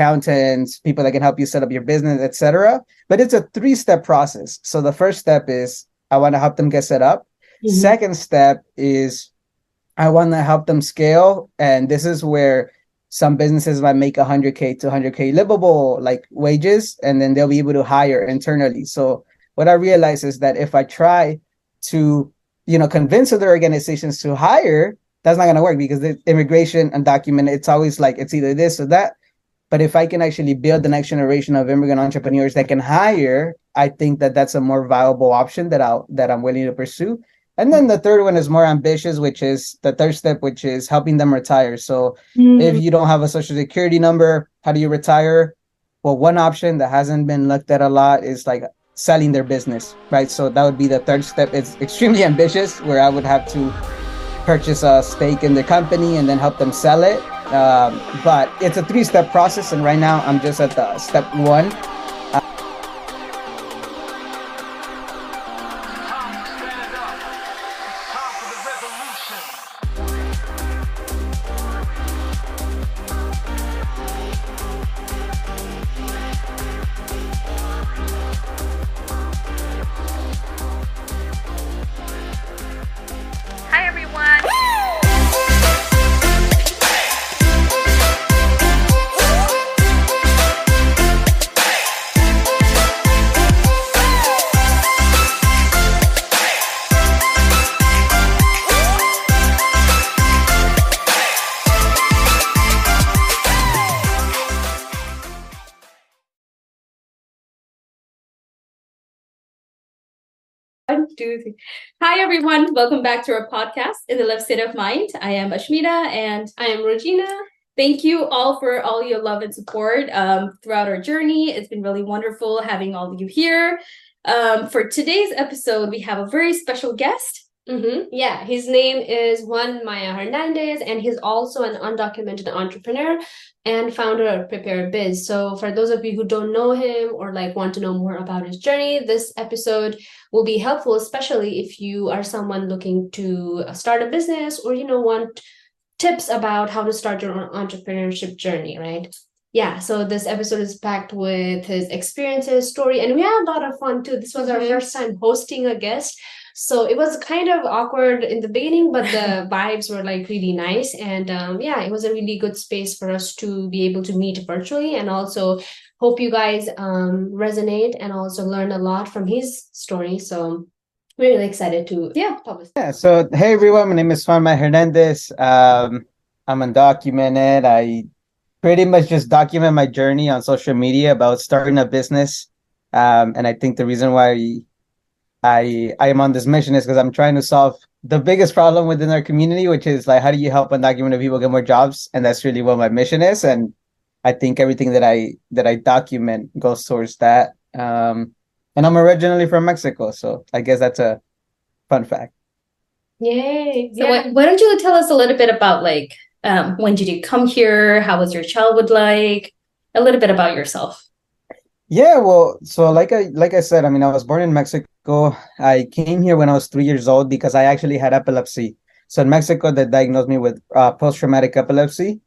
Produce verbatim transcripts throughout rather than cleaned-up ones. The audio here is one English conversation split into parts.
accountants, people that can help you set up your business, et cetera. But it's a three-step process. So the first step is I want to help them get set up. Mm-hmm. Second step is I want to help them scale. And this is where some businesses might make one hundred K to one hundred K livable like wages, and then they'll be able to hire internally. So what I realized is that if I try to, you know, convince other organizations to hire, that's not going to work because the immigration, undocumented, it's always like it's either this or that. But if I can actually build the next generation of immigrant entrepreneurs that can hire, I think that that's a more viable option that I'll that I'm willing to pursue. And then the third one is more ambitious, which is the third step, which is helping them retire. So mm. if you don't have a social security number, how do you retire? Well, one option that hasn't been looked at a lot is like selling their business, right? So that would be the third step. It's extremely ambitious, where I would have to purchase a stake in the company and then help them sell it. Um, but it's a three-step process. And right now I'm just at the step one. Hi, everyone. Welcome back to our podcast, In the Left State of Mind. I am Ashmita and I am Rojina. Thank you all for all your love and support um, throughout our journey. It's been really wonderful having all of you here. Um, for today's episode, we have a very special guest. Mm-hmm. Yeah, his name is Juan Maya Hernandez, and he's also an undocumented entrepreneur and founder of Prepare Biz. So for those of you who don't know him or like want to know more about his journey, this episode will be helpful, especially if you are someone looking to start a business or, you know, want tips about how to start your own entrepreneurship journey, right? Yeah, so this episode is packed with his experiences, story, and we had a lot of fun too. This was our mm-hmm. first time hosting a guest. So it was kind of awkward in the beginning, but the vibes were like really nice. And um, yeah, it was a really good space for us to be able to meet virtually, and also hope you guys um, resonate and also learn a lot from his story. So we're really excited to, yeah, talk with yeah. So hey, everyone, my name is Juan Maya Hernandez. Um, I'm undocumented. I pretty much just document my journey on social media about starting a business. Um, and I think the reason why I, I I am on this mission is because I'm trying to solve the biggest problem within our community, which is like, how do you help undocumented people get more jobs? And that's really what my mission is. And I think everything that I that I document goes towards that. Um, and I'm originally from Mexico, so I guess that's a fun fact. Yay! So yeah. why, why don't you tell us a little bit about like um, when did you come here? How was your childhood like? A little bit about yourself. Yeah, well, so like I like I said, I mean, I was born in Mexico. I came here when I was three years old because I actually had epilepsy. So in Mexico, they diagnosed me with uh, post-traumatic epilepsy,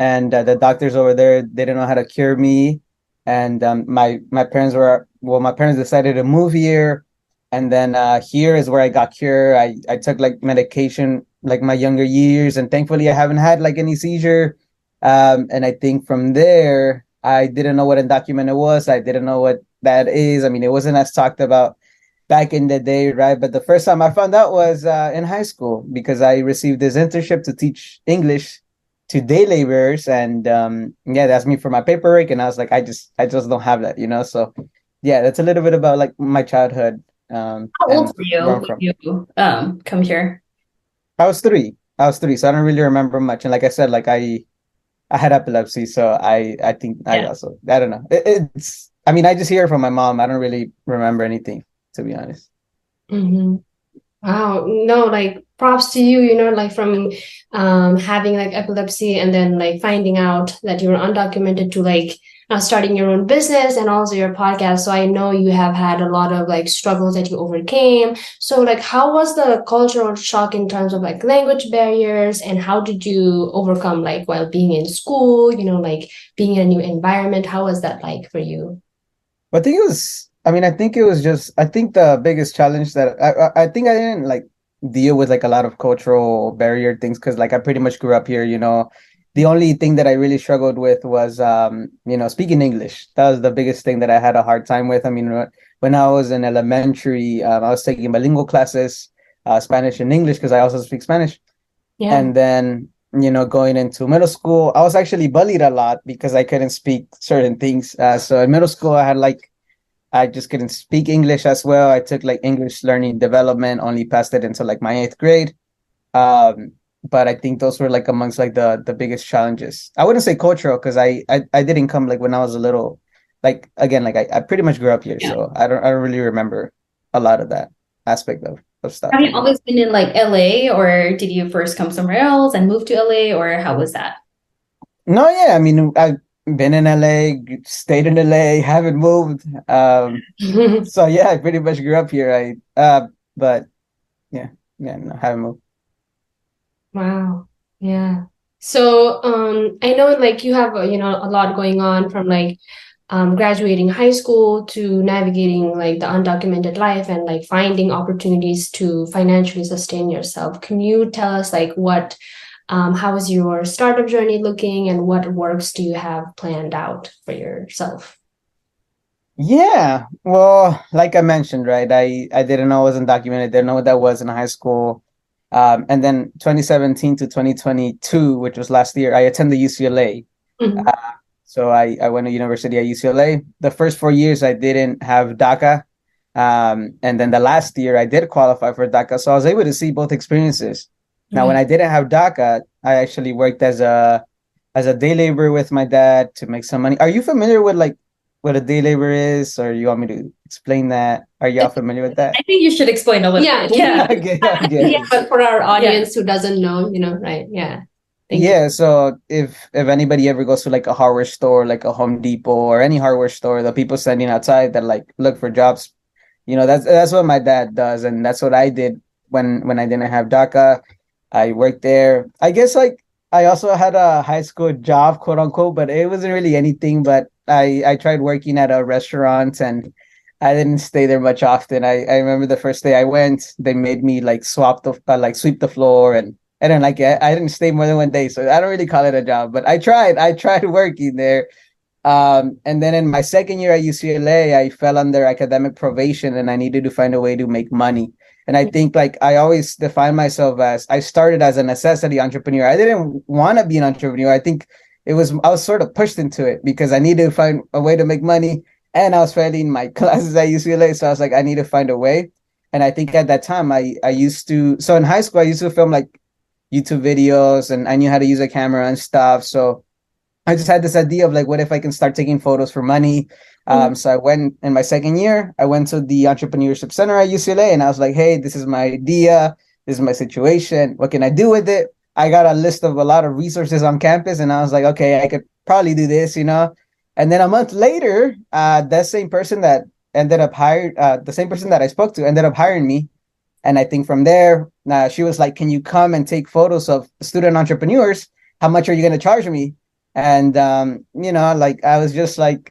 and uh, the doctors over there, they didn't know how to cure me. And um, my my parents were well, my parents decided to move here, and then uh, here is where I got cured. I I took like medication like my younger years, and thankfully I haven't had like any seizure. Um, and I think from there, I didn't know what undocumented was. I didn't know what that is. I mean, it wasn't as talked about back in the day, right? But the first time I found out was uh, in high school, because I received this internship to teach English to day laborers, and um, yeah, they asked me for my paperwork, and I was like, I just, I just don't have that, you know. So, yeah, that's a little bit about like my childhood. Um, How old were you when you um, come here? I was three. I was three, so I don't really remember much. And like I said, like I, I had epilepsy, so I, I think yeah. I also, I don't know. It, it's, I mean, I just hear it from my mom. I don't really remember anything, to be honest. Mm-hmm. Wow. No, like props to you, you know, like from um, having like epilepsy and then like finding out that you were undocumented to like uh, starting your own business and also your podcast. So I know you have had a lot of like struggles that you overcame. So like, how was the cultural shock in terms of like language barriers, and how did you overcome, like while being in school, you know, like being in a new environment? How was that like for you? I think it was, I mean, I think it was just, I think the biggest challenge that I, I, I think I didn't like deal with like a lot of cultural barrier things, because like I pretty much grew up here, you know. The only thing that I really struggled with was, um, you know, speaking English. That was the biggest thing that I had a hard time with. I mean, when I was in elementary, um, I was taking bilingual classes, uh, Spanish and English, because I also speak Spanish. Yeah. And then, you know, going into middle school, I was actually bullied a lot because I couldn't speak certain things. Uh, so in middle school, I had like, I just couldn't speak English as well. I took like English learning development, only passed it until like my eighth grade. Um, but I think those were like amongst like the, the biggest challenges. I wouldn't say cultural, because I, I, I didn't come like when I was a little, like, again, like I, I pretty much grew up here. Yeah. So I don't I don't really remember a lot of that aspect of, of stuff. Have you always been in like L A, or did you first come somewhere else and move to L A, or how was that? No, yeah, I mean, I, been in L A, stayed in L A, haven't moved. Um, so yeah, I pretty much grew up here. I uh, but yeah, yeah, no, haven't moved. Wow. Yeah. So um, I know like you have you know a lot going on, from like um, graduating high school to navigating like the undocumented life and like finding opportunities to financially sustain yourself. Can you tell us like what? Um, how is your startup journey looking, and what works do you have planned out for yourself? Yeah, well, like I mentioned, right, I, I didn't know I was undocumented, didn't know what that was in high school. Um, and then twenty seventeen to twenty twenty-two, which was last year, I attended U C L A. Mm-hmm. Uh, so I, I went to university at U C L A. The first four years, I didn't have DACA. Um, and then the last year, I did qualify for DACA. So I was able to see both experiences. Now, when I didn't have DACA, I actually worked as a as a day laborer with my dad to make some money. Are you familiar with like what a day laborer is, or you want me to explain that? Are y'all familiar with that? I think you should explain a little. Yeah, bit. yeah, okay, okay. yeah. But for our audience yeah. who doesn't know, you know, right? Yeah, Thank yeah. You. So if if anybody ever goes to like a hardware store, like a Home Depot or any hardware store, the people standing outside that like look for jobs, you know, that's that's what my dad does, and that's what I did when when I didn't have DACA. I worked there. I guess like I also had a high school job, quote unquote, but it wasn't really anything. But I, I tried working at a restaurant, and I didn't stay there much often. I, I remember the first day I went, they made me like swap the uh, like sweep the floor, and I didn't like it. I didn't stay more than one day, so I don't really call it a job. But I tried. I tried working there, um, and then in my second year at U C L A, I fell under academic probation, and I needed to find a way to make money. And I think like I always define myself as I started as a necessity entrepreneur. I didn't want to be an entrepreneur. I think it was I was sort of pushed into it because I needed to find a way to make money. And I was failing my classes at U C L A. So I was like, I need to find a way. And I think at that time I, I used to. So in high school, I used to film like YouTube videos, and I knew how to use a camera and stuff. So I just had this idea of like, what if I can start taking photos for money? Mm-hmm. Um, so I went in my second year, I went to the Entrepreneurship Center at U C L A, and I was like, hey, this is my idea. This is my situation. What can I do with it? I got a list of a lot of resources on campus, and I was like, okay, I could probably do this, you know? And then a month later, uh, that same person that ended up hired, uh, the same person that I spoke to ended up hiring me. And I think from there, uh, she was like, can you come and take photos of student entrepreneurs? How much are you going to charge me? And, um, you know, like, I was just like,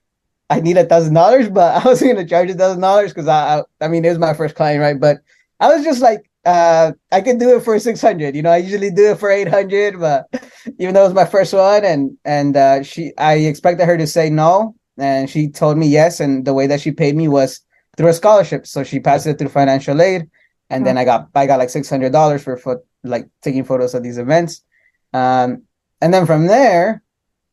I need a thousand dollars, but I was going to charge a thousand dollars because I, I, I mean, it was my first client, right? But I was just like, uh, I could do it for six hundred, you know, I usually do it for eight hundred, but even though it was my first one, and, and, uh, she, I expected her to say no. And she told me yes. And the way that she paid me was through a scholarship. So she passed it through financial aid. And then I got, I got like six hundred dollars for, for like taking photos of these events. Um, and then from there,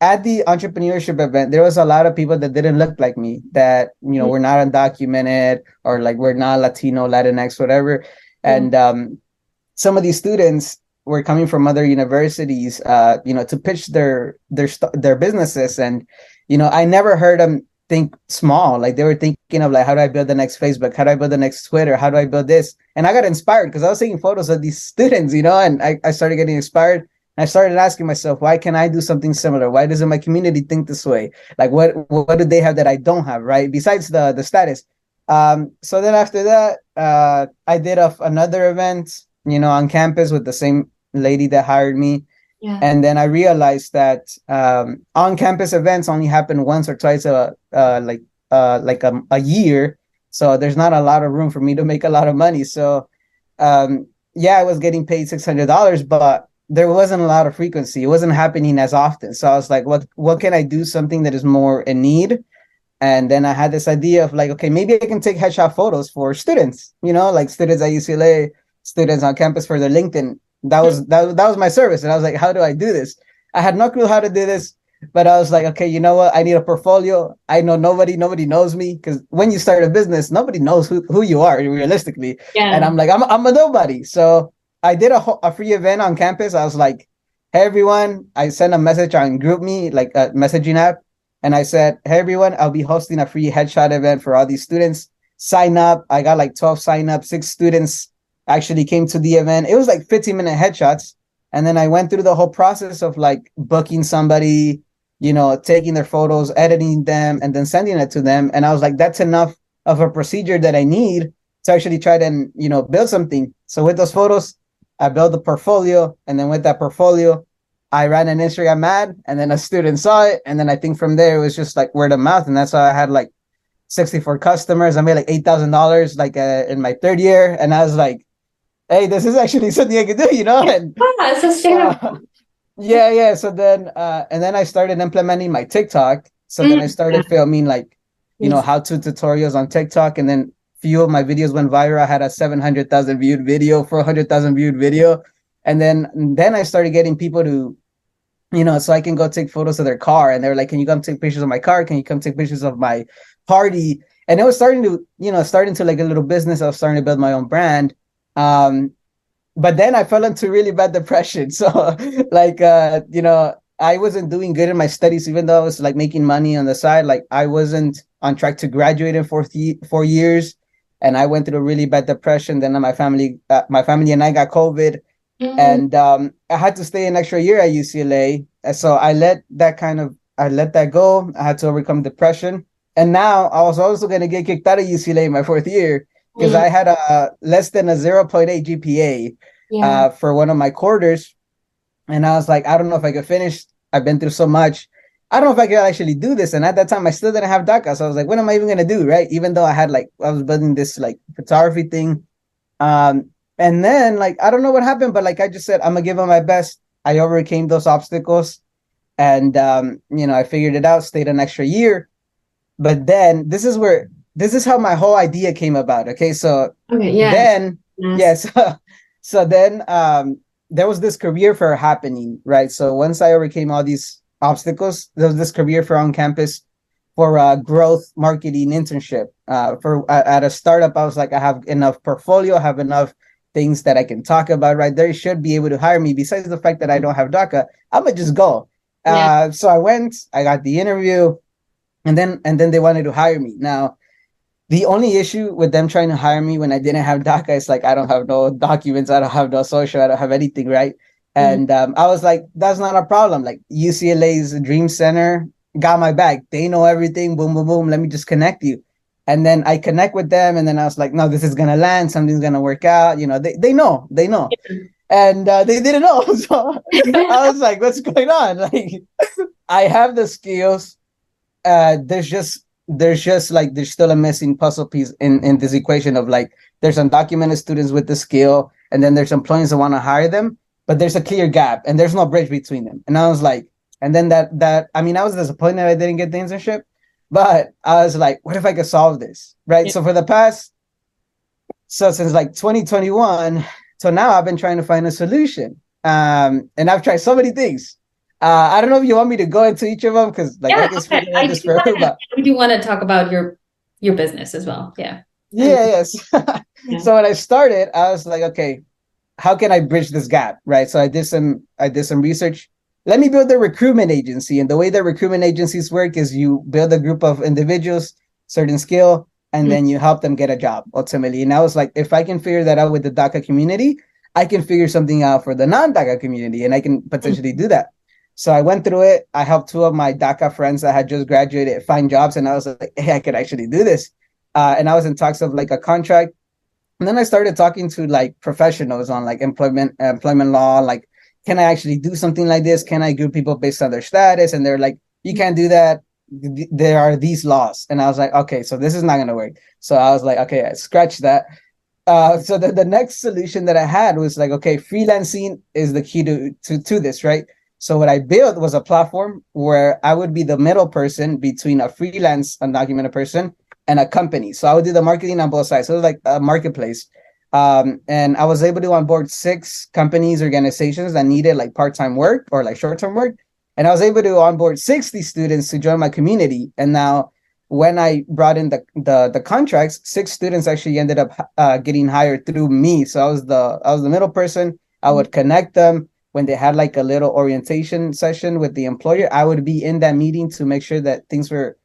at the entrepreneurship event, there was a lot of people that didn't look like me, that, you know, mm-hmm. were not undocumented, or like we're not Latino, Latinx, whatever. Mm-hmm. And um, some of these students were coming from other universities, uh, you know, to pitch their their their businesses. And, you know, I never heard them think small. Like they were thinking of like, how do I build the next Facebook? How do I build the next Twitter? How do I build this? And I got inspired because I was taking photos of these students, you know, and I, I started getting inspired. I started asking myself, why can't I do something similar? Why doesn't my community think this way? Like, what what do they have that I don't have, right? Besides the the status. Um, so then after that, uh, I did a, another event, you know, on campus with the same lady that hired me. Yeah. And then I realized that um, on-campus events only happen once or twice a uh, like uh, like a, a year. So there's not a lot of room for me to make a lot of money. So um, yeah, I was getting paid six hundred dollars, but there wasn't a lot of frequency. It wasn't happening as often. So I was like, what what can I do? Something that is more in need. And then I had this idea of like, okay, maybe I can take headshot photos for students, you know, like students at U C L A, students on campus for their LinkedIn. That was that, that was my service. And I was like, how do I do this? I had no clue how to do this, but I was like, okay, you know what? I need a portfolio. I know nobody, nobody knows me. Because when you start a business, nobody knows who, who you are realistically. Yeah. And I'm like, I'm, I'm a nobody. So I did a, ho- a free event on campus. I was like, hey, everyone. I sent a message on GroupMe, like a messaging app. And I said, hey, everyone, I'll be hosting a free headshot event for all these students. Sign up. I got like twelve sign up, six students actually came to the event. It was like fifteen minute headshots. And then I went through the whole process of like booking somebody, you know, taking their photos, editing them, and then sending it to them. And I was like, that's enough of a procedure that I need to actually try to, you know, build something. So with those photos, I built a portfolio. And then with that portfolio, I ran an Instagram ad, and then a student saw it. And then I think from there, it was just like word of mouth. And that's why I had like sixty-four customers. I made like eight thousand dollars like uh, in my third year. And I was like, hey, this is actually something I could do, you know? And, yeah, it's so uh, yeah, yeah. So then, uh, and then I started implementing my TikTok. So mm-hmm. then I started filming like, you know, how-to tutorials on TikTok. And then a few of my videos went viral. I had a seven hundred thousand viewed video, four hundred thousand viewed video. And then, then I started getting people to, you know, so I can go take photos of their car. And they're like, can you come take pictures of my car? Can you come take pictures of my party? And it was starting to, you know, starting to like a little business. I was starting to build my own brand. Um, but then I fell into really bad depression. So like, uh, you know, I wasn't doing good in my studies, even though I was like making money on the side. Like I wasn't on track to graduate in four, th- four years. And I went through a really bad depression. Then my family, uh, my family and I got COVID, mm-hmm. and, um, I had to stay an extra year at U C L A. So I let that kind of, I let that go. I had to overcome depression. And now I was also going to get kicked out of U C L A in my fourth year. Because I had a less than a zero point eight G P A yeah. uh, for one of my quarters. And I was like, I don't know if I could finish. I've been through so much. I don't know if I could actually do this. And at that time, I still didn't have DACA. So I was like, what am I even going to do, right? Even though I had like, I was building this like photography thing. Um, and then like, I don't know what happened, but like I just said, I'm going to give it my best. I overcame those obstacles. And, um, you know, I figured it out, stayed an extra year. But then this is where... This is how my whole idea came about. Okay, so okay, yeah. then, yes. Yeah, so, so then um, there was this career fair happening, right? So once I overcame all these obstacles, there was this career fair on campus for a growth marketing internship. Uh, for at a startup, I was like, I have enough portfolio, I have enough things that I can talk about, right? They should be able to hire me. Besides the fact that I don't have DACA, I'm gonna just go. Yeah. Uh, so I went, I got the interview, and then and then they wanted to hire me. Now, the only issue with them trying to hire me when I didn't have DACA is like, I don't have no documents. I don't have no social. I don't have anything, right? Mm-hmm. And um, I was like, that's not a problem. Like U C L A's Dream Center got my back. They know everything. Boom, boom, boom. Let me just connect you. And then I connect with them. And then I was like, no, this is going to land. Something's going to work out. You know, they, they know, they know. Mm-hmm. And uh, they didn't know. So I was like, what's going on? Like, I have the skills. Uh, there's just, There's just like there's still a missing puzzle piece in, in this equation of like there's undocumented students with the skill, and then there's employers that want to hire them, but there's a clear gap and there's no bridge between them. And I was like, and then that that I mean I was disappointed that I didn't get the internship, but I was like, what if I could solve this, right? Yeah. So for the past so since like twenty twenty-one till now, I've been trying to find a solution, um, and I've tried so many things. Uh, I don't know if you want me to go into each of them because, like, yeah, I guess okay. I do forever, but... you want to talk about your your business as well. Yeah. Yeah. Yes. Yeah. So when I started, I was like, okay, how can I bridge this gap, right? So I did some I did some research. Let me build a recruitment agency, and the way that recruitment agencies work is you build a group of individuals, certain skill, and mm-hmm. then you help them get a job ultimately. And I was like, if I can figure that out with the DACA community, I can figure something out for the non-DACA community, and I can potentially do that. So I went through it. I helped two of my DACA friends that had just graduated find jobs, and I was like, hey, I could actually do this. Uh, and I was in talks of like a contract. And then I started talking to like professionals on like employment, employment law. Like, can I actually do something like this? Can I group people based on their status? And they're like, you can't do that. There are these laws. And I was like, okay, so this is not going to work. So I was like, okay, I scratched that. Uh, so the, the next solution that I had was like, okay, freelancing is the key to, to, to this, right? So what I built was a platform where I would be the middle person between a freelance undocumented person and a company. So I would do the marketing on both sides. So it was like a marketplace. Um, and I was able to onboard six companies, organizations that needed like part-time work or like short-term work. And I was able to onboard sixty students to join my community. And now when I brought in the the, the contracts, six students actually ended up uh, getting hired through me. So I was the I was the middle person. I would connect them. When they had like a little orientation session with the employer, I would be in that meeting to make sure that things were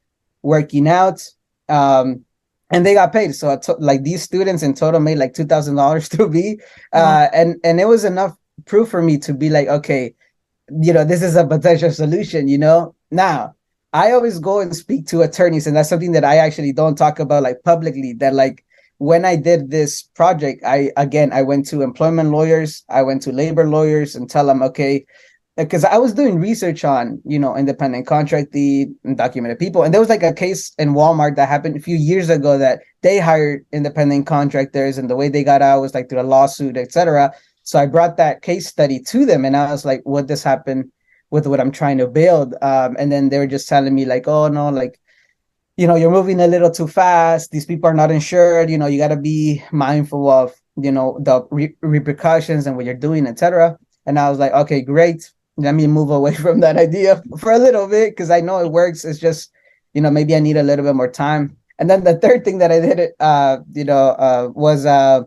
working out. Um, and they got paid. So I t- like these students in total made like two thousand dollars through me. Uh, mm-hmm. and, and it was enough proof for me to be like, okay, you know, this is a potential solution, you know. Now, I always go and speak to attorneys, and that's something that I actually don't talk about like publicly, that like when I did this project, I, again, I went to employment lawyers, I went to labor lawyers and tell them, okay, because I was doing research on, you know, independent contract, the undocumented people. And there was like a case in Walmart that happened a few years ago that they hired independent contractors, and the way they got out was like through a lawsuit, et cetera. So I brought that case study to them, and I was like, would this happen with what I'm trying to build? Um, and then they were just telling me like, oh no, like, you know, you're moving a little too fast. These people are not insured. You know, you got to be mindful of, you know, the re- repercussions and what you're doing, et cetera. And I was like, okay, great. Let me move away from that idea for a little bit because I know it works. It's just, you know, maybe I need a little bit more time. And then the third thing that I did, uh, you know, uh, was uh,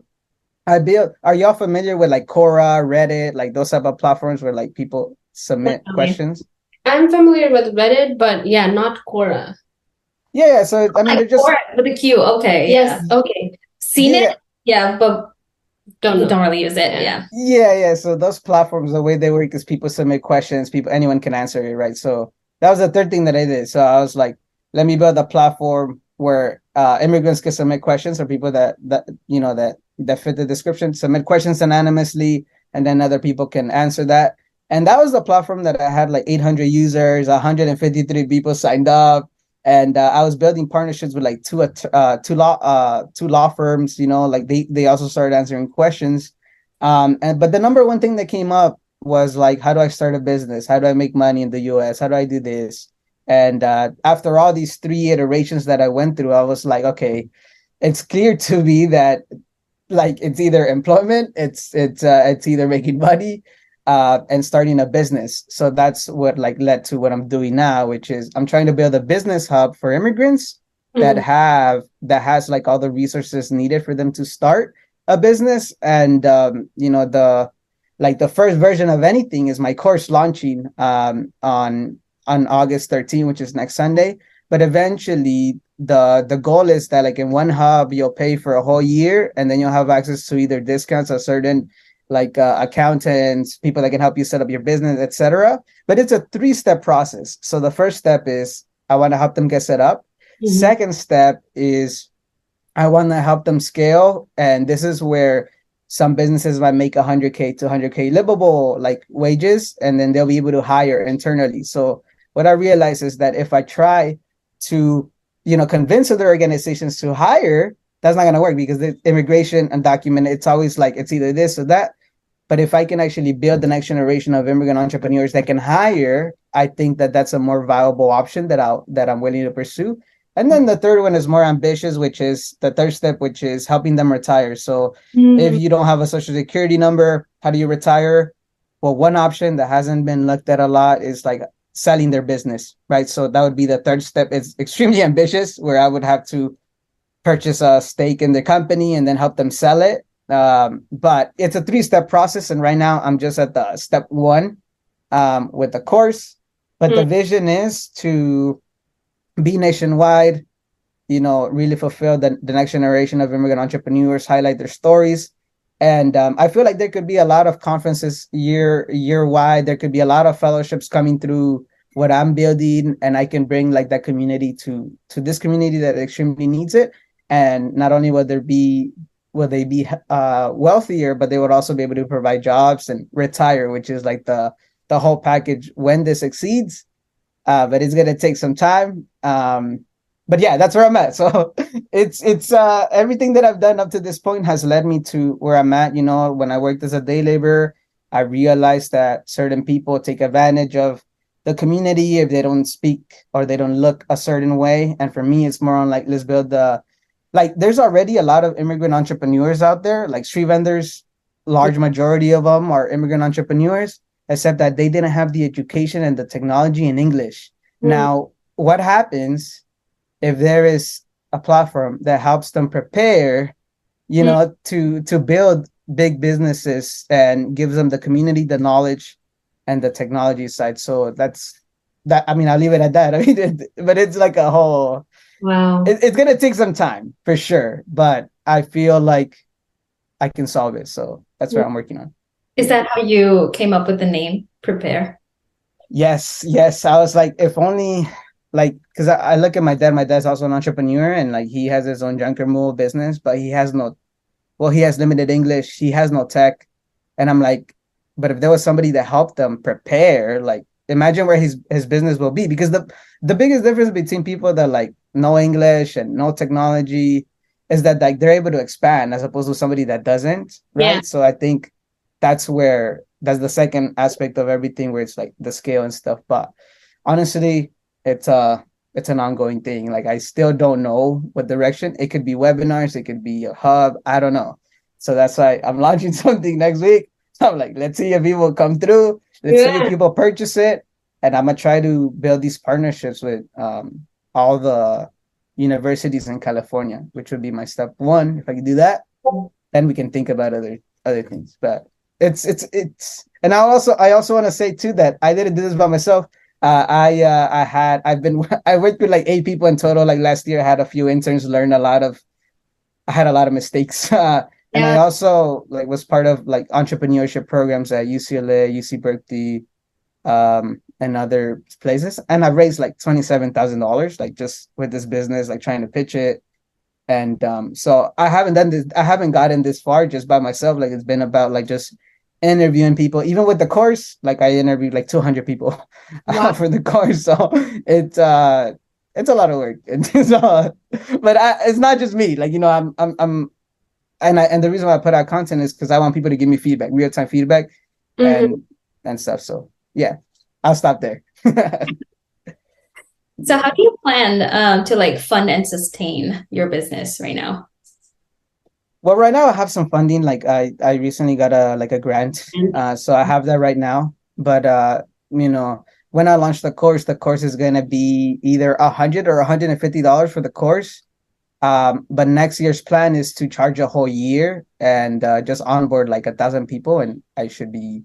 I built. Are y'all familiar with like Quora, Reddit, like those type of platforms where like people submit Definitely. questions? I'm familiar with Reddit, but yeah, not Quora. Yeah, yeah. So I mean, they're just Quora with a Q. Okay. Yes. Yeah. Okay. Seen yeah. it? Yeah, but. Don't don't really use it. Yeah. Yeah, yeah. So those platforms, the way they work is people submit questions, people anyone can answer it, right? So that was the third thing that I did. So I was like, let me build a platform where uh, immigrants can submit questions, or people that that you know that that fit the description submit questions anonymously, and then other people can answer that. And that was the platform that I had like eight hundred users, one hundred fifty-three people signed up, and uh, I was building partnerships with like two uh two law uh two law firms, you know, like they they also started answering questions, um and but the number one thing that came up was like, how do I start a business? How do I make money in the U S? How do I do this? And uh after all these three iterations that I went through, I was like, okay, it's clear to me that like it's either employment, it's it's uh, it's either making money Uh, and starting a business. So that's what like led to what I'm doing now, which is I'm trying to build a business hub for immigrants mm. that have that has like all the resources needed for them to start a business. And um, you know, the like the first version of anything is my course launching um, on on August thirteenth, which is next Sunday. But eventually, the the goal is that like in one hub you'll pay for a whole year, and then you'll have access to either discounts or certain like uh, accountants, people that can help you set up your business, et cetera. But it's a three-step process. So the first step is I want to help them get set up. Mm-hmm. Second step is I want to help them scale. And this is where some businesses might make one hundred K to one hundred K livable like wages, and then they'll be able to hire internally. So what I realized is that if I try to, you know, convince other organizations to hire, that's not going to work because the immigration and document, it's always like it's either this or that. But if I can actually build the next generation of immigrant entrepreneurs that can hire, I think that that's a more viable option that I'll that I'm willing to pursue. And then the third one is more ambitious, which is the third step, which is helping them retire. So mm-hmm. if you don't have a social security number, how do you retire? Well, one option that hasn't been looked at a lot is like selling their business, right? So that would be the third step. It's extremely ambitious, where I would have to purchase a stake in the company and then help them sell it. Um, but it's a three-step process, and right now I'm just at the step one um, with the course. But mm-hmm. the vision is to be nationwide, you know, really fulfill the, the next generation of immigrant entrepreneurs, highlight their stories, And um, I feel like there could be a lot of conferences year year wide. There could be a lot of fellowships coming through what I'm building, and I can bring like that community to to this community that extremely needs it. And not only will there be will they be uh, wealthier, but they would also be able to provide jobs and retire, which is like the the whole package when this succeeds. Uh, but it's gonna take some time. Um, But yeah, that's where I'm at. So it's it's uh, everything that I've done up to this point has led me to where I'm at. You know, when I worked as a day laborer, I realized that certain people take advantage of the community if they don't speak or they don't look a certain way. And for me, it's more on like, let's build the, like, there's already a lot of immigrant entrepreneurs out there, like street vendors, large majority of them are immigrant entrepreneurs, except that they didn't have the education and the technology in English. Mm. Now, what happens if there is a platform that helps them prepare, you know, mm. to to build big businesses and gives them the community, the knowledge, and the technology side. So that's that. I mean, I'll leave it at that. I mean, it, but it's like a whole. Wow. It, it's gonna take some time for sure, but I feel like I can solve it. So that's yeah. what I'm working on. Is that how you came up with the name Prepare? Yes. Yes. I was like, if only. Like, because I, I look at my dad, my dad's also an entrepreneur, and like he has his own junk removal business, but he has no, well, he has limited English, he has no tech. And I'm like, but if there was somebody that helped them prepare, like imagine where his, his business will be. Because the, the biggest difference between people that like know English and no technology is that like they're able to expand as opposed to somebody that doesn't, right? Yeah. So I think that's where, that's the second aspect of everything where it's like the scale and stuff. But honestly, It's a it's an ongoing thing. Like I still don't know what direction. It could be webinars. It could be a hub. I don't know. So that's why I'm launching something next week. I'm like, let's see if people come through. Let's yeah. see if people purchase it. And I'm gonna try to build these partnerships with um, all the universities in California, which would be my step one. If I can do that, then we can think about other other things. But it's it's it's. And I also I also want to say too that I didn't do this by myself. Uh, I uh, I had I've been I worked with like eight people in total. Like last year, I had a few interns, learned a lot of, I had a lot of mistakes, uh, and yeah. I also like was part of like entrepreneurship programs at U C L A, U C Berkeley, um, and other places. And I raised like twenty-seven thousand dollars, like just with this business, like trying to pitch it. And um, so I haven't done this. I haven't gotten this far just by myself. Like it's been about like just interviewing people. Even with the course, like I interviewed like two hundred people wow. for the course, so it's uh it's a lot of work. It's uh, but I, it's not just me, like, you know, I'm I'm I'm and I and the reason why I put out content is because I want people to give me feedback, real-time feedback, mm-hmm. and and stuff. So yeah, I'll stop there. So how do you plan um to like fund and sustain your business right now? Well, right now I have some funding. Like I, I recently got a like a grant, uh, so I have that right now. But uh, you know, when I launch the course, the course is gonna be either a hundred or a hundred and fifty dollars for the course. Um, but next year's plan is to charge a whole year and uh, just onboard like a thousand people, and I should be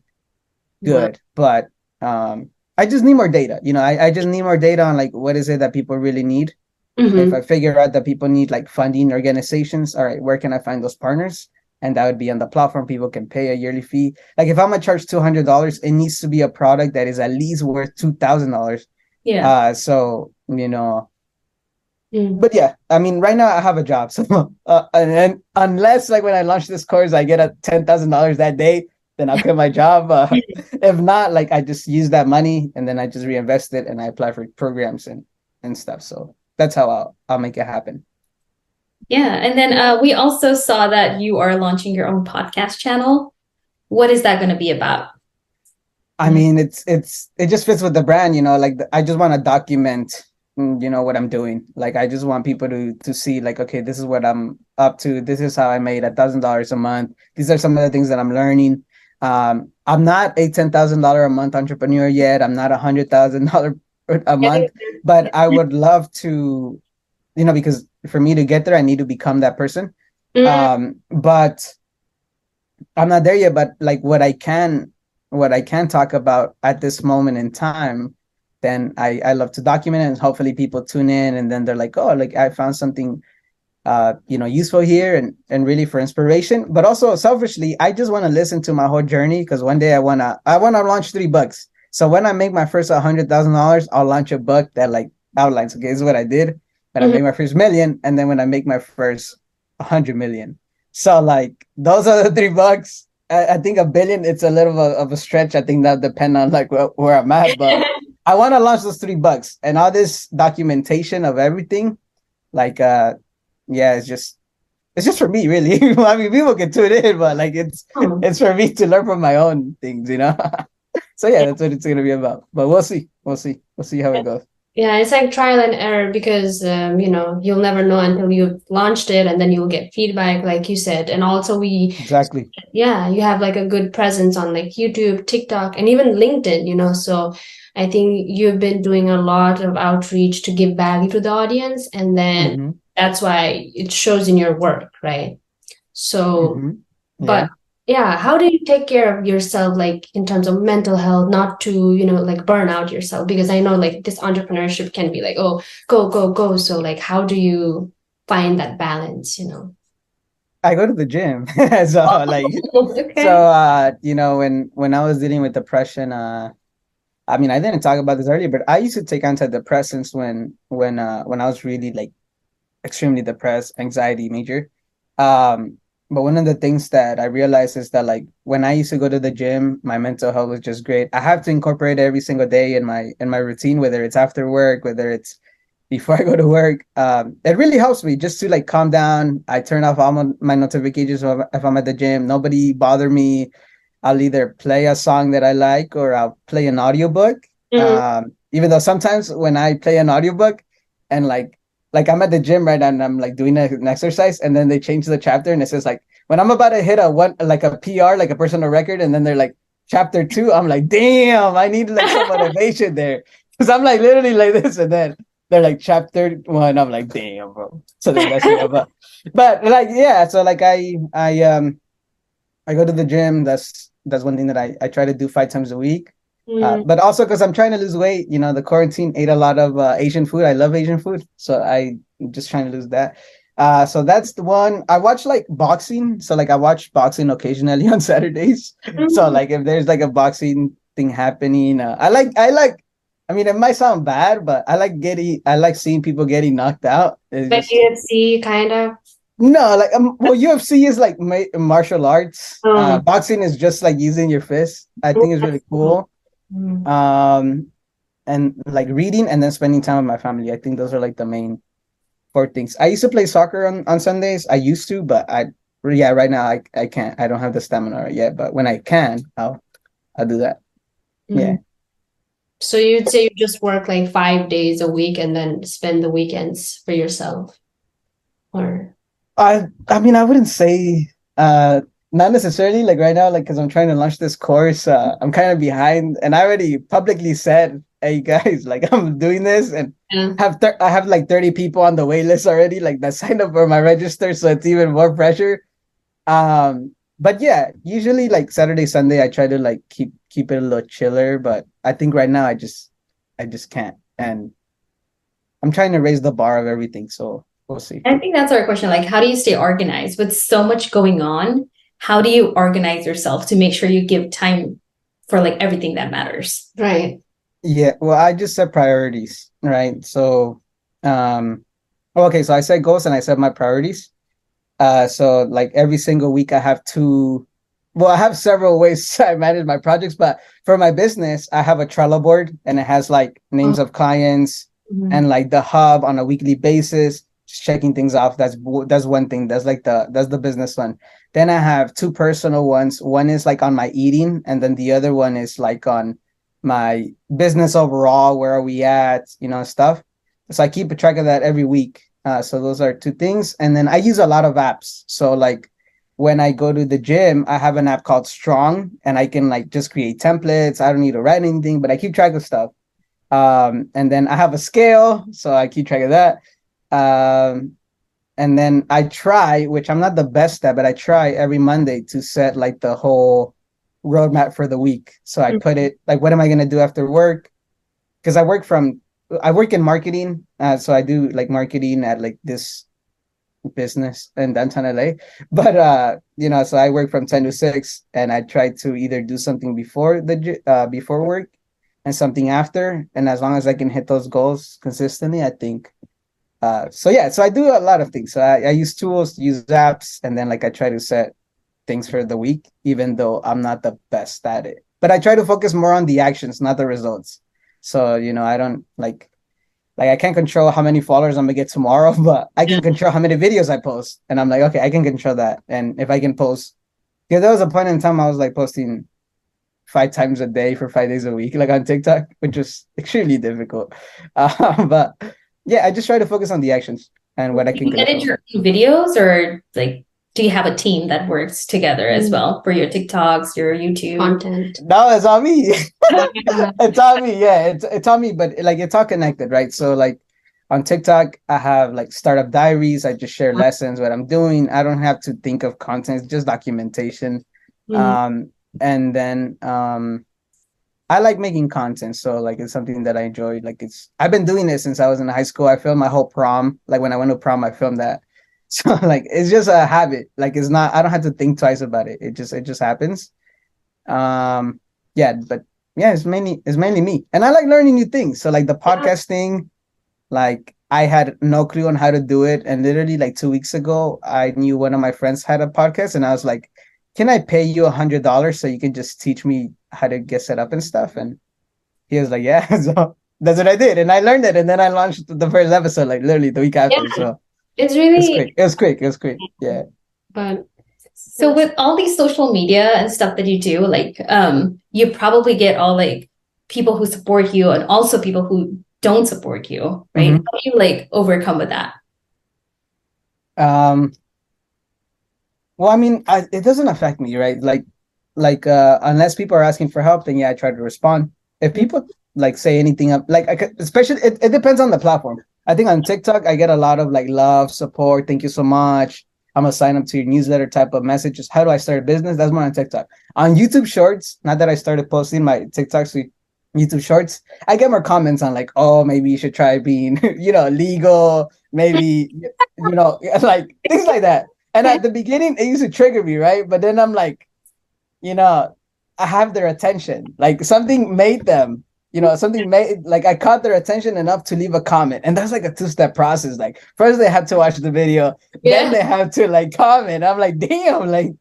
good. Yeah. But um, I just need more data. You know, I, I just need more data on like what is it that people really need. Mm-hmm. If I figure out that people need like funding organizations, all right, where can I find those partners? And that would be on the platform. People can pay a yearly fee. Like if I'm gonna charge two hundred dollars, it needs to be a product that is at least worth two thousand dollars. Yeah. Uh, so, you know, mm. but yeah, I mean, right now I have a job. So uh, and, and unless like when I launch this course, I get a ten thousand dollars that day, then I'll quit my job. Uh, if not, like I just use that money and then I just reinvest it and I apply for programs and, and stuff. So that's how I'll, I'll make it happen. Yeah. And then uh, we also saw that you are launching your own podcast channel. What is that going to be about? I mean, it's, it's, it just fits with the brand, you know, like the, I just want to document, you know, what I'm doing. Like, I just want people to, to see like, okay, this is what I'm up to. This is how I made a thousand dollars a month. These are some of the things that I'm learning. Um, I'm not a ten thousand dollars a month entrepreneur yet. I'm not a hundred thousand dollar a month, but I would love to, you know, because for me to get there, I need to become that person. Yeah. Um, but I'm not there yet, but like what I can, what I can talk about at this moment in time, then I, I love to document it, and hopefully people tune in and then they're like, oh, like I found something uh, you know, useful here and, and really for inspiration. But also selfishly, I just want to listen to my whole journey, because one day I want to I want to launch three books. So when I make my first one hundred thousand dollars, I'll launch a book that like outlines, okay, this is what I did when mm-hmm. I made my first million. And then when I make my first one hundred million. So like those are the three books. I, I think a billion, it's a little of a, of a stretch. I think that depends on like where, where I'm at, but I want to launch those three books and all this documentation of everything. Like, uh, yeah, it's just, it's just for me, really. I mean, people can tune in, but like, it's, oh. it's for me to learn from my own things, you know? So yeah, that's what it's going to be about, but we'll see. We'll see. We'll see how it goes. Yeah. It's like trial and error, because, um, you know, you'll never know until you've launched it, and then you'll get feedback, like you said. And also we, exactly. Yeah. You have like a good presence on like YouTube, TikTok, and even LinkedIn, you know? So I think you've been doing a lot of outreach to give value to the audience, and then mm-hmm. that's why it shows in your work, right? So, mm-hmm. yeah. but yeah, how do you take care of yourself, like in terms of mental health, not to, you know, like burn out yourself? Because I know like this entrepreneurship can be like, oh, go, go, go. So like, how do you find that balance, you know? I go to the gym. so oh, like, okay. so, uh, you know, when, when I was dealing with depression, uh, I mean, I didn't talk about this earlier, but I used to take antidepressants when when uh, when I was really like extremely depressed, anxiety major. Um, but one of the things that I realized is that like when I used to go to the gym, my mental health was just great. I have to incorporate every single day in my in my routine, whether it's after work, whether it's before I go to work. Um, it really helps me just to like calm down. I turn off all my, my notifications if I'm at the gym. Nobody bother me. I'll either play a song that I like or I'll play an audiobook. Mm-hmm. Um, even though sometimes when I play an audiobook and like, like I'm at the gym, right, and I'm like doing a, an exercise, and then they change the chapter and it says like, when I'm about to hit a one, like a P R, like a personal record, and then they're like chapter two, I'm like, damn, I need like some motivation there. Cause I'm like literally like this. And then they're like chapter one, I'm like, damn, bro. So they mess it up. But like, yeah. So like I, I, um, I go to the gym. That's, That's one thing that I, I try to do five times a week. Mm. Uh, but also because I'm trying to lose weight, you know, the quarantine ate a lot of uh, Asian food. I love Asian food. So I'm just trying to lose that. Uh, so that's the one. I watch like boxing. So like I watch boxing occasionally on Saturdays. Mm. So like if there's like a boxing thing happening, uh, I like, I like, I mean, it might sound bad, but I like getting, I like seeing people getting knocked out. It's but just, U F C kind of. No, like, um, well, U F C is like ma- martial arts. Oh. Uh, boxing is just like using your fist. I think it's really cool. Um, and like reading and then spending time with my family. I think those are like the main four things. I used to play soccer on, on Sundays. I used to, but I, yeah, right now I, I can't. I don't have the stamina yet, but when I can, I'll, I'll do that. Mm-hmm. Yeah. So you'd say you just work like five days a week and then spend the weekends for yourself, or? I I mean, I wouldn't say, uh, not necessarily like right now, like, because I'm trying to launch this course, uh, I'm kind of behind, and I already publicly said, hey guys, like I'm doing this, and yeah. have thir- I have like thirty people on the wait list already, like that signed up for my register, so it's even more pressure. Um, but yeah, usually like Saturday, Sunday, I try to like keep keep it a little chiller, but I think right now I just I just can't, and I'm trying to raise the bar of everything, so. We'll see. I think that's our question. Like, how do you stay organized with so much going on? How do you organize yourself to make sure you give time for like everything that matters? Right. Yeah. Well, I just set priorities. Right. So, um, okay. So I set goals and I set my priorities. Uh, so like every single week I have two, well, I have several ways I manage my projects, but for my business, I have a Trello board and it has like names oh. of clients mm-hmm. and like the hub on a weekly basis. Just checking things off. That's that's one thing. That's like the that's the business one. Then I have two personal ones. One is like on my eating, and then the other one is like on my business overall. Where are we at? You know, stuff. So I keep a track of that every week. Uh, so those are two things. And then I use a lot of apps. So like when I go to the gym, I have an app called Strong, and I can like just create templates. I don't need to write anything, but I keep track of stuff. Um, and then I have a scale, so I keep track of that. Um, and then I try, which I'm not the best at, but I try every Monday to set like the whole roadmap for the week. So I put it like, what am I going to do after work? Cause I work from, I work in marketing. Uh, so I do like marketing at like this business in downtown L A. But, uh, you know, so I work from ten to six, and I try to either do something before the uh, before work and something after. And as long as I can hit those goals consistently, I think. Uh, so, yeah, so I do a lot of things. So I, I use tools, use apps, and then, like, I try to set things for the week, even though I'm not the best at it. But I try to focus more on the actions, not the results. So, you know, I don't, like... Like, I can't control how many followers I'm going to get tomorrow, but I can control how many videos I post. And I'm like, okay, I can control that. And if I can post, because there was a point in time I was like posting five times a day for five days a week, like on TikTok, which was extremely difficult. Uh, but yeah, I just try to focus on the actions and what I can control. Edit your videos, or like, do you have a team that works together as well for your TikToks, your YouTube content? No, it's on me. It's on me. Yeah, it's it's on me. But like, it's all connected, right? So like on TikTok, I have like startup diaries. I just share uh-huh. lessons, what I'm doing. I don't have to think of content. It's just documentation. Mm-hmm. Um, and then um, I like making content. So like, it's something that I enjoy. Like it's I've been doing it since I was in high school. I filmed my whole prom. Like when I went to prom, I filmed that. So like, it's just a habit. Like it's not, I don't have to think twice about it. It just, it just happens. Um, yeah, but yeah, it's mainly, it's mainly me. And I like learning new things. So like the podcast thing, like I had no clue on how to do it. And literally like two weeks ago, I knew one of my friends had a podcast, and I was like, can I pay you a hundred dollars so you can just teach me how to get set up and stuff? And he was like, yeah, so that's what I did. And I learned it. And then I launched the first episode, like literally the week after. Yeah. So It's really it was quick. It was quick. It was quick. Yeah. But so with all these social media and stuff that you do, like um, you probably get all like people who support you and also people who don't support you, right? Mm-hmm. How do you like overcome with that? Um. Well, I mean, I, it doesn't affect me, right? Like, like uh, unless people are asking for help, then yeah, I try to respond. If people like say anything up, like I could, especially it, it depends on the platform. I think on TikTok, I get a lot of like love, support. Thank you so much. I'm going to sign up to your newsletter type of messages. How do I start a business? That's more on TikTok. On YouTube Shorts, not that I started posting my TikToks with YouTube Shorts, I get more comments on like, oh, maybe you should try being, you know, legal. Maybe, you know, like things like that. And at the beginning, it used to trigger me, right? But then I'm like, you know, I have their attention. Like something made them. You know, something made, like I caught their attention enough to leave a comment. And that's like a two-step process. Like first they have to watch the video, yeah. Then they have to like comment. I'm like, damn, like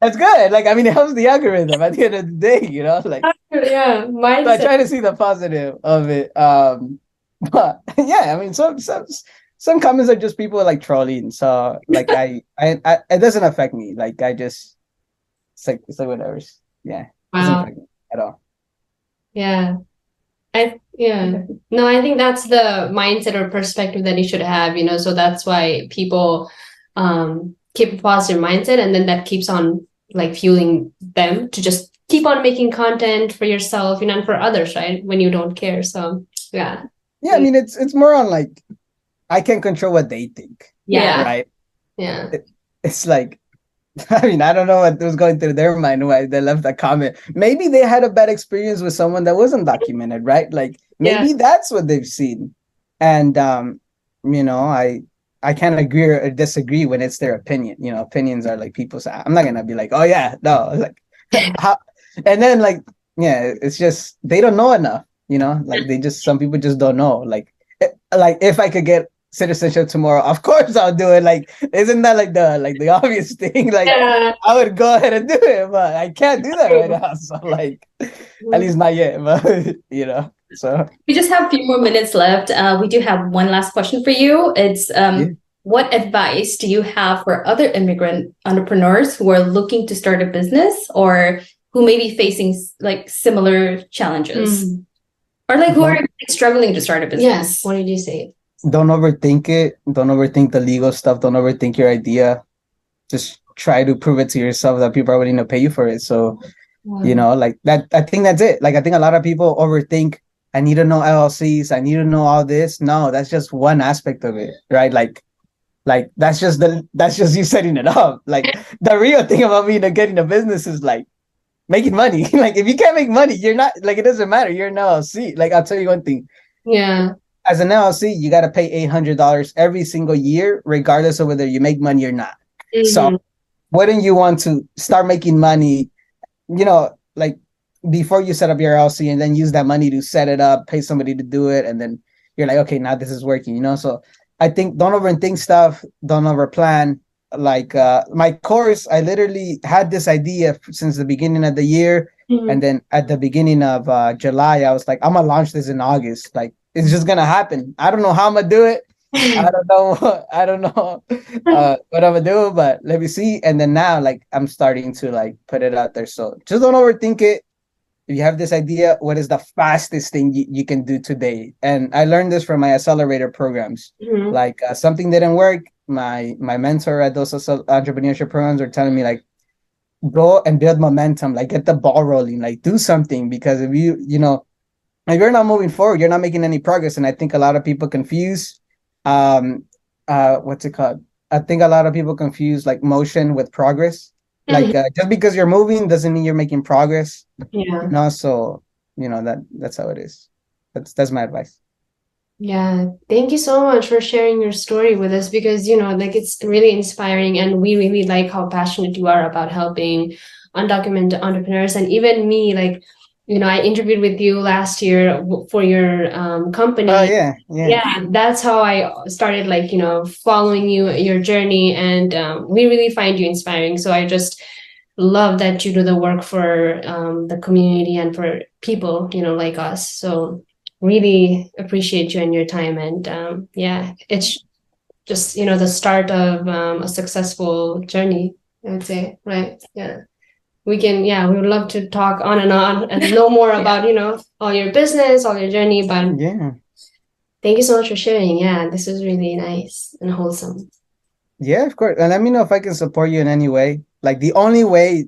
that's good. Like, I mean, it helps the algorithm at the end of the day, you know, like, yeah. Mindset. So I try to see the positive of it. Um, but yeah, I mean, some, some, some comments are just people like trolling. So like, I, I, I, it doesn't affect me. Like I just, it's like, it's like whatever. Yeah. Wow. It doesn't affect me at all. Yeah. I, yeah, no, I think that's the mindset or perspective that you should have, you know, so that's why people um, keep a positive mindset, and then that keeps on like fueling them to just keep on making content for yourself, you know, and for others, right? When you don't care. So, yeah. Yeah, I mean, it's it's more on like, I can't control what they think. Yeah. Right? Yeah. It, it's like, I mean, I don't know what was going through their mind when they left that comment. Maybe they had a bad experience with someone that wasn't documented, right? Like maybe yeah. that's what they've seen. And, um, you know, I, I can't agree or disagree when it's their opinion. You know, opinions are like people's. I'm not going to be like, oh yeah, no. Like, how? And then like, yeah, it's just, they don't know enough, you know, like they just, some people just don't know. Like, it, like if I could get citizenship tomorrow, of course I'll do it. Like isn't that like the like the obvious thing? Like yeah. I would go ahead and do it, but I can't do that right now, so like at least not yet, but you know. So we just have a few more minutes left. Uh we do have one last question for you. It's um yeah. What advice do you have for other immigrant entrepreneurs who are looking to start a business, or who may be facing like similar challenges, mm. or like who are struggling to start a business? Yes, what did you say? Don't overthink it. Don't overthink the legal stuff. Don't overthink your idea. Just try to prove it to yourself that people are willing to pay you for it. So, wow. you know, like that, I think that's it. Like, I think a lot of people overthink, I need to know L L Cs. I need to know all this. No, that's just one aspect of it, right? Like, like that's just the, that's just you setting it up. Like the real thing about being a, getting a business is like making money. Like if you can't make money, you're not, like, it doesn't matter. You're an L L C. Like, I'll tell you one thing. Yeah. as an L L C, you got to pay eight hundred dollars every single year, regardless of whether you make money or not. Mm-hmm. So wouldn't you want to start making money, you know, like before you set up your L L C, and then use that money to set it up, pay somebody to do it, and then you're like, okay, now this is working, you know? So I think don't overthink stuff, don't overplan. Like uh, my course, I literally had this idea since the beginning of the year. Mm-hmm. And then at the beginning of uh, July, I was like, I'm going to launch this in August. Like, it's just going to happen. I don't know how I'm going to do it. I don't know. I don't know uh, what I'm going to do, but let me see. And then now, like, I'm starting to, like, put it out there. So just don't overthink it. If you have this idea, what is the fastest thing you, you can do today? And I learned this from my accelerator programs. Mm-hmm. Like uh, something didn't work. My my mentor at those entrepreneurship programs were telling me, like, go and build momentum, like get the ball rolling, like do something, because if you, you know, if you're not moving forward, you're not making any progress. And I think a lot of people confuse, um, uh, what's it called? I think a lot of people confuse like motion with progress. Like uh, just because you're moving doesn't mean you're making progress. Yeah. No, so you know that that's how it is. That's that's my advice. Yeah. Thank you so much for sharing your story with us, because you know, like it's really inspiring, and we really like how passionate you are about helping undocumented entrepreneurs, and even me. Like, you know, I interviewed with you last year for your um, company. Oh yeah, yeah. Yeah, that's how I started, like, you know, following you, your journey. And um, we really find you inspiring. So I just love that you do the work for um, the community and for people, you know, like us. So really appreciate you and your time. And um, yeah, it's just, you know, the start of um, a successful journey, I would say, right? Yeah. We can, yeah, we would love to talk on and on and know more yeah. about, you know, all your business, all your journey. But yeah, thank you so much for sharing. Yeah, this was really nice and wholesome. Yeah, of course. And let me know if I can support you in any way. Like the only way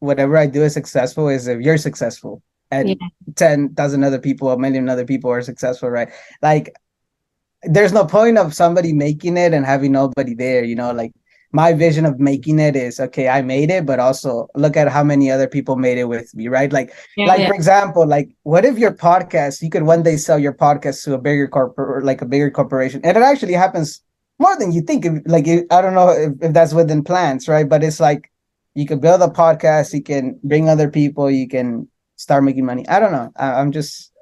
whatever I do is successful is if you're successful. And yeah. ten thousand other people, a million other people are successful, right? Like there's no point of somebody making it and having nobody there, you know, like. My vision of making it is, okay, I made it, but also look at how many other people made it with me, right? Like, yeah, like yeah. for example, like what if your podcast, you could one day sell your podcast to a bigger corporate, like a bigger corporation. And it actually happens more than you think. Like, I don't know if, if that's within plans, right? But it's like, you could build a podcast, you can bring other people, you can start making money. I don't know. I, I'm just,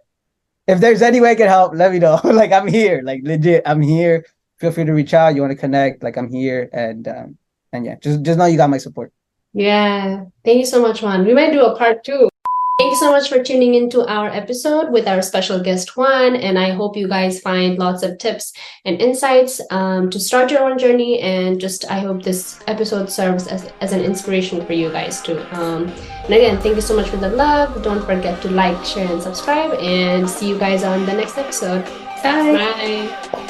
if there's any way I can help, let me know. Like I'm here, like legit, I'm here. Feel free to reach out. You want to connect, like I'm here. And um, and yeah, just just know you got my support. Yeah. Thank you so much, Juan. We might do a part two. Thank you so much for tuning into our episode with our special guest, Juan. And I hope you guys find lots of tips and insights um, to start your own journey. And just, I hope this episode serves as, as an inspiration for you guys too. Um, and again, thank you so much for the love. Don't forget to like, share, and subscribe. And see you guys on the next episode. Bye. Bye.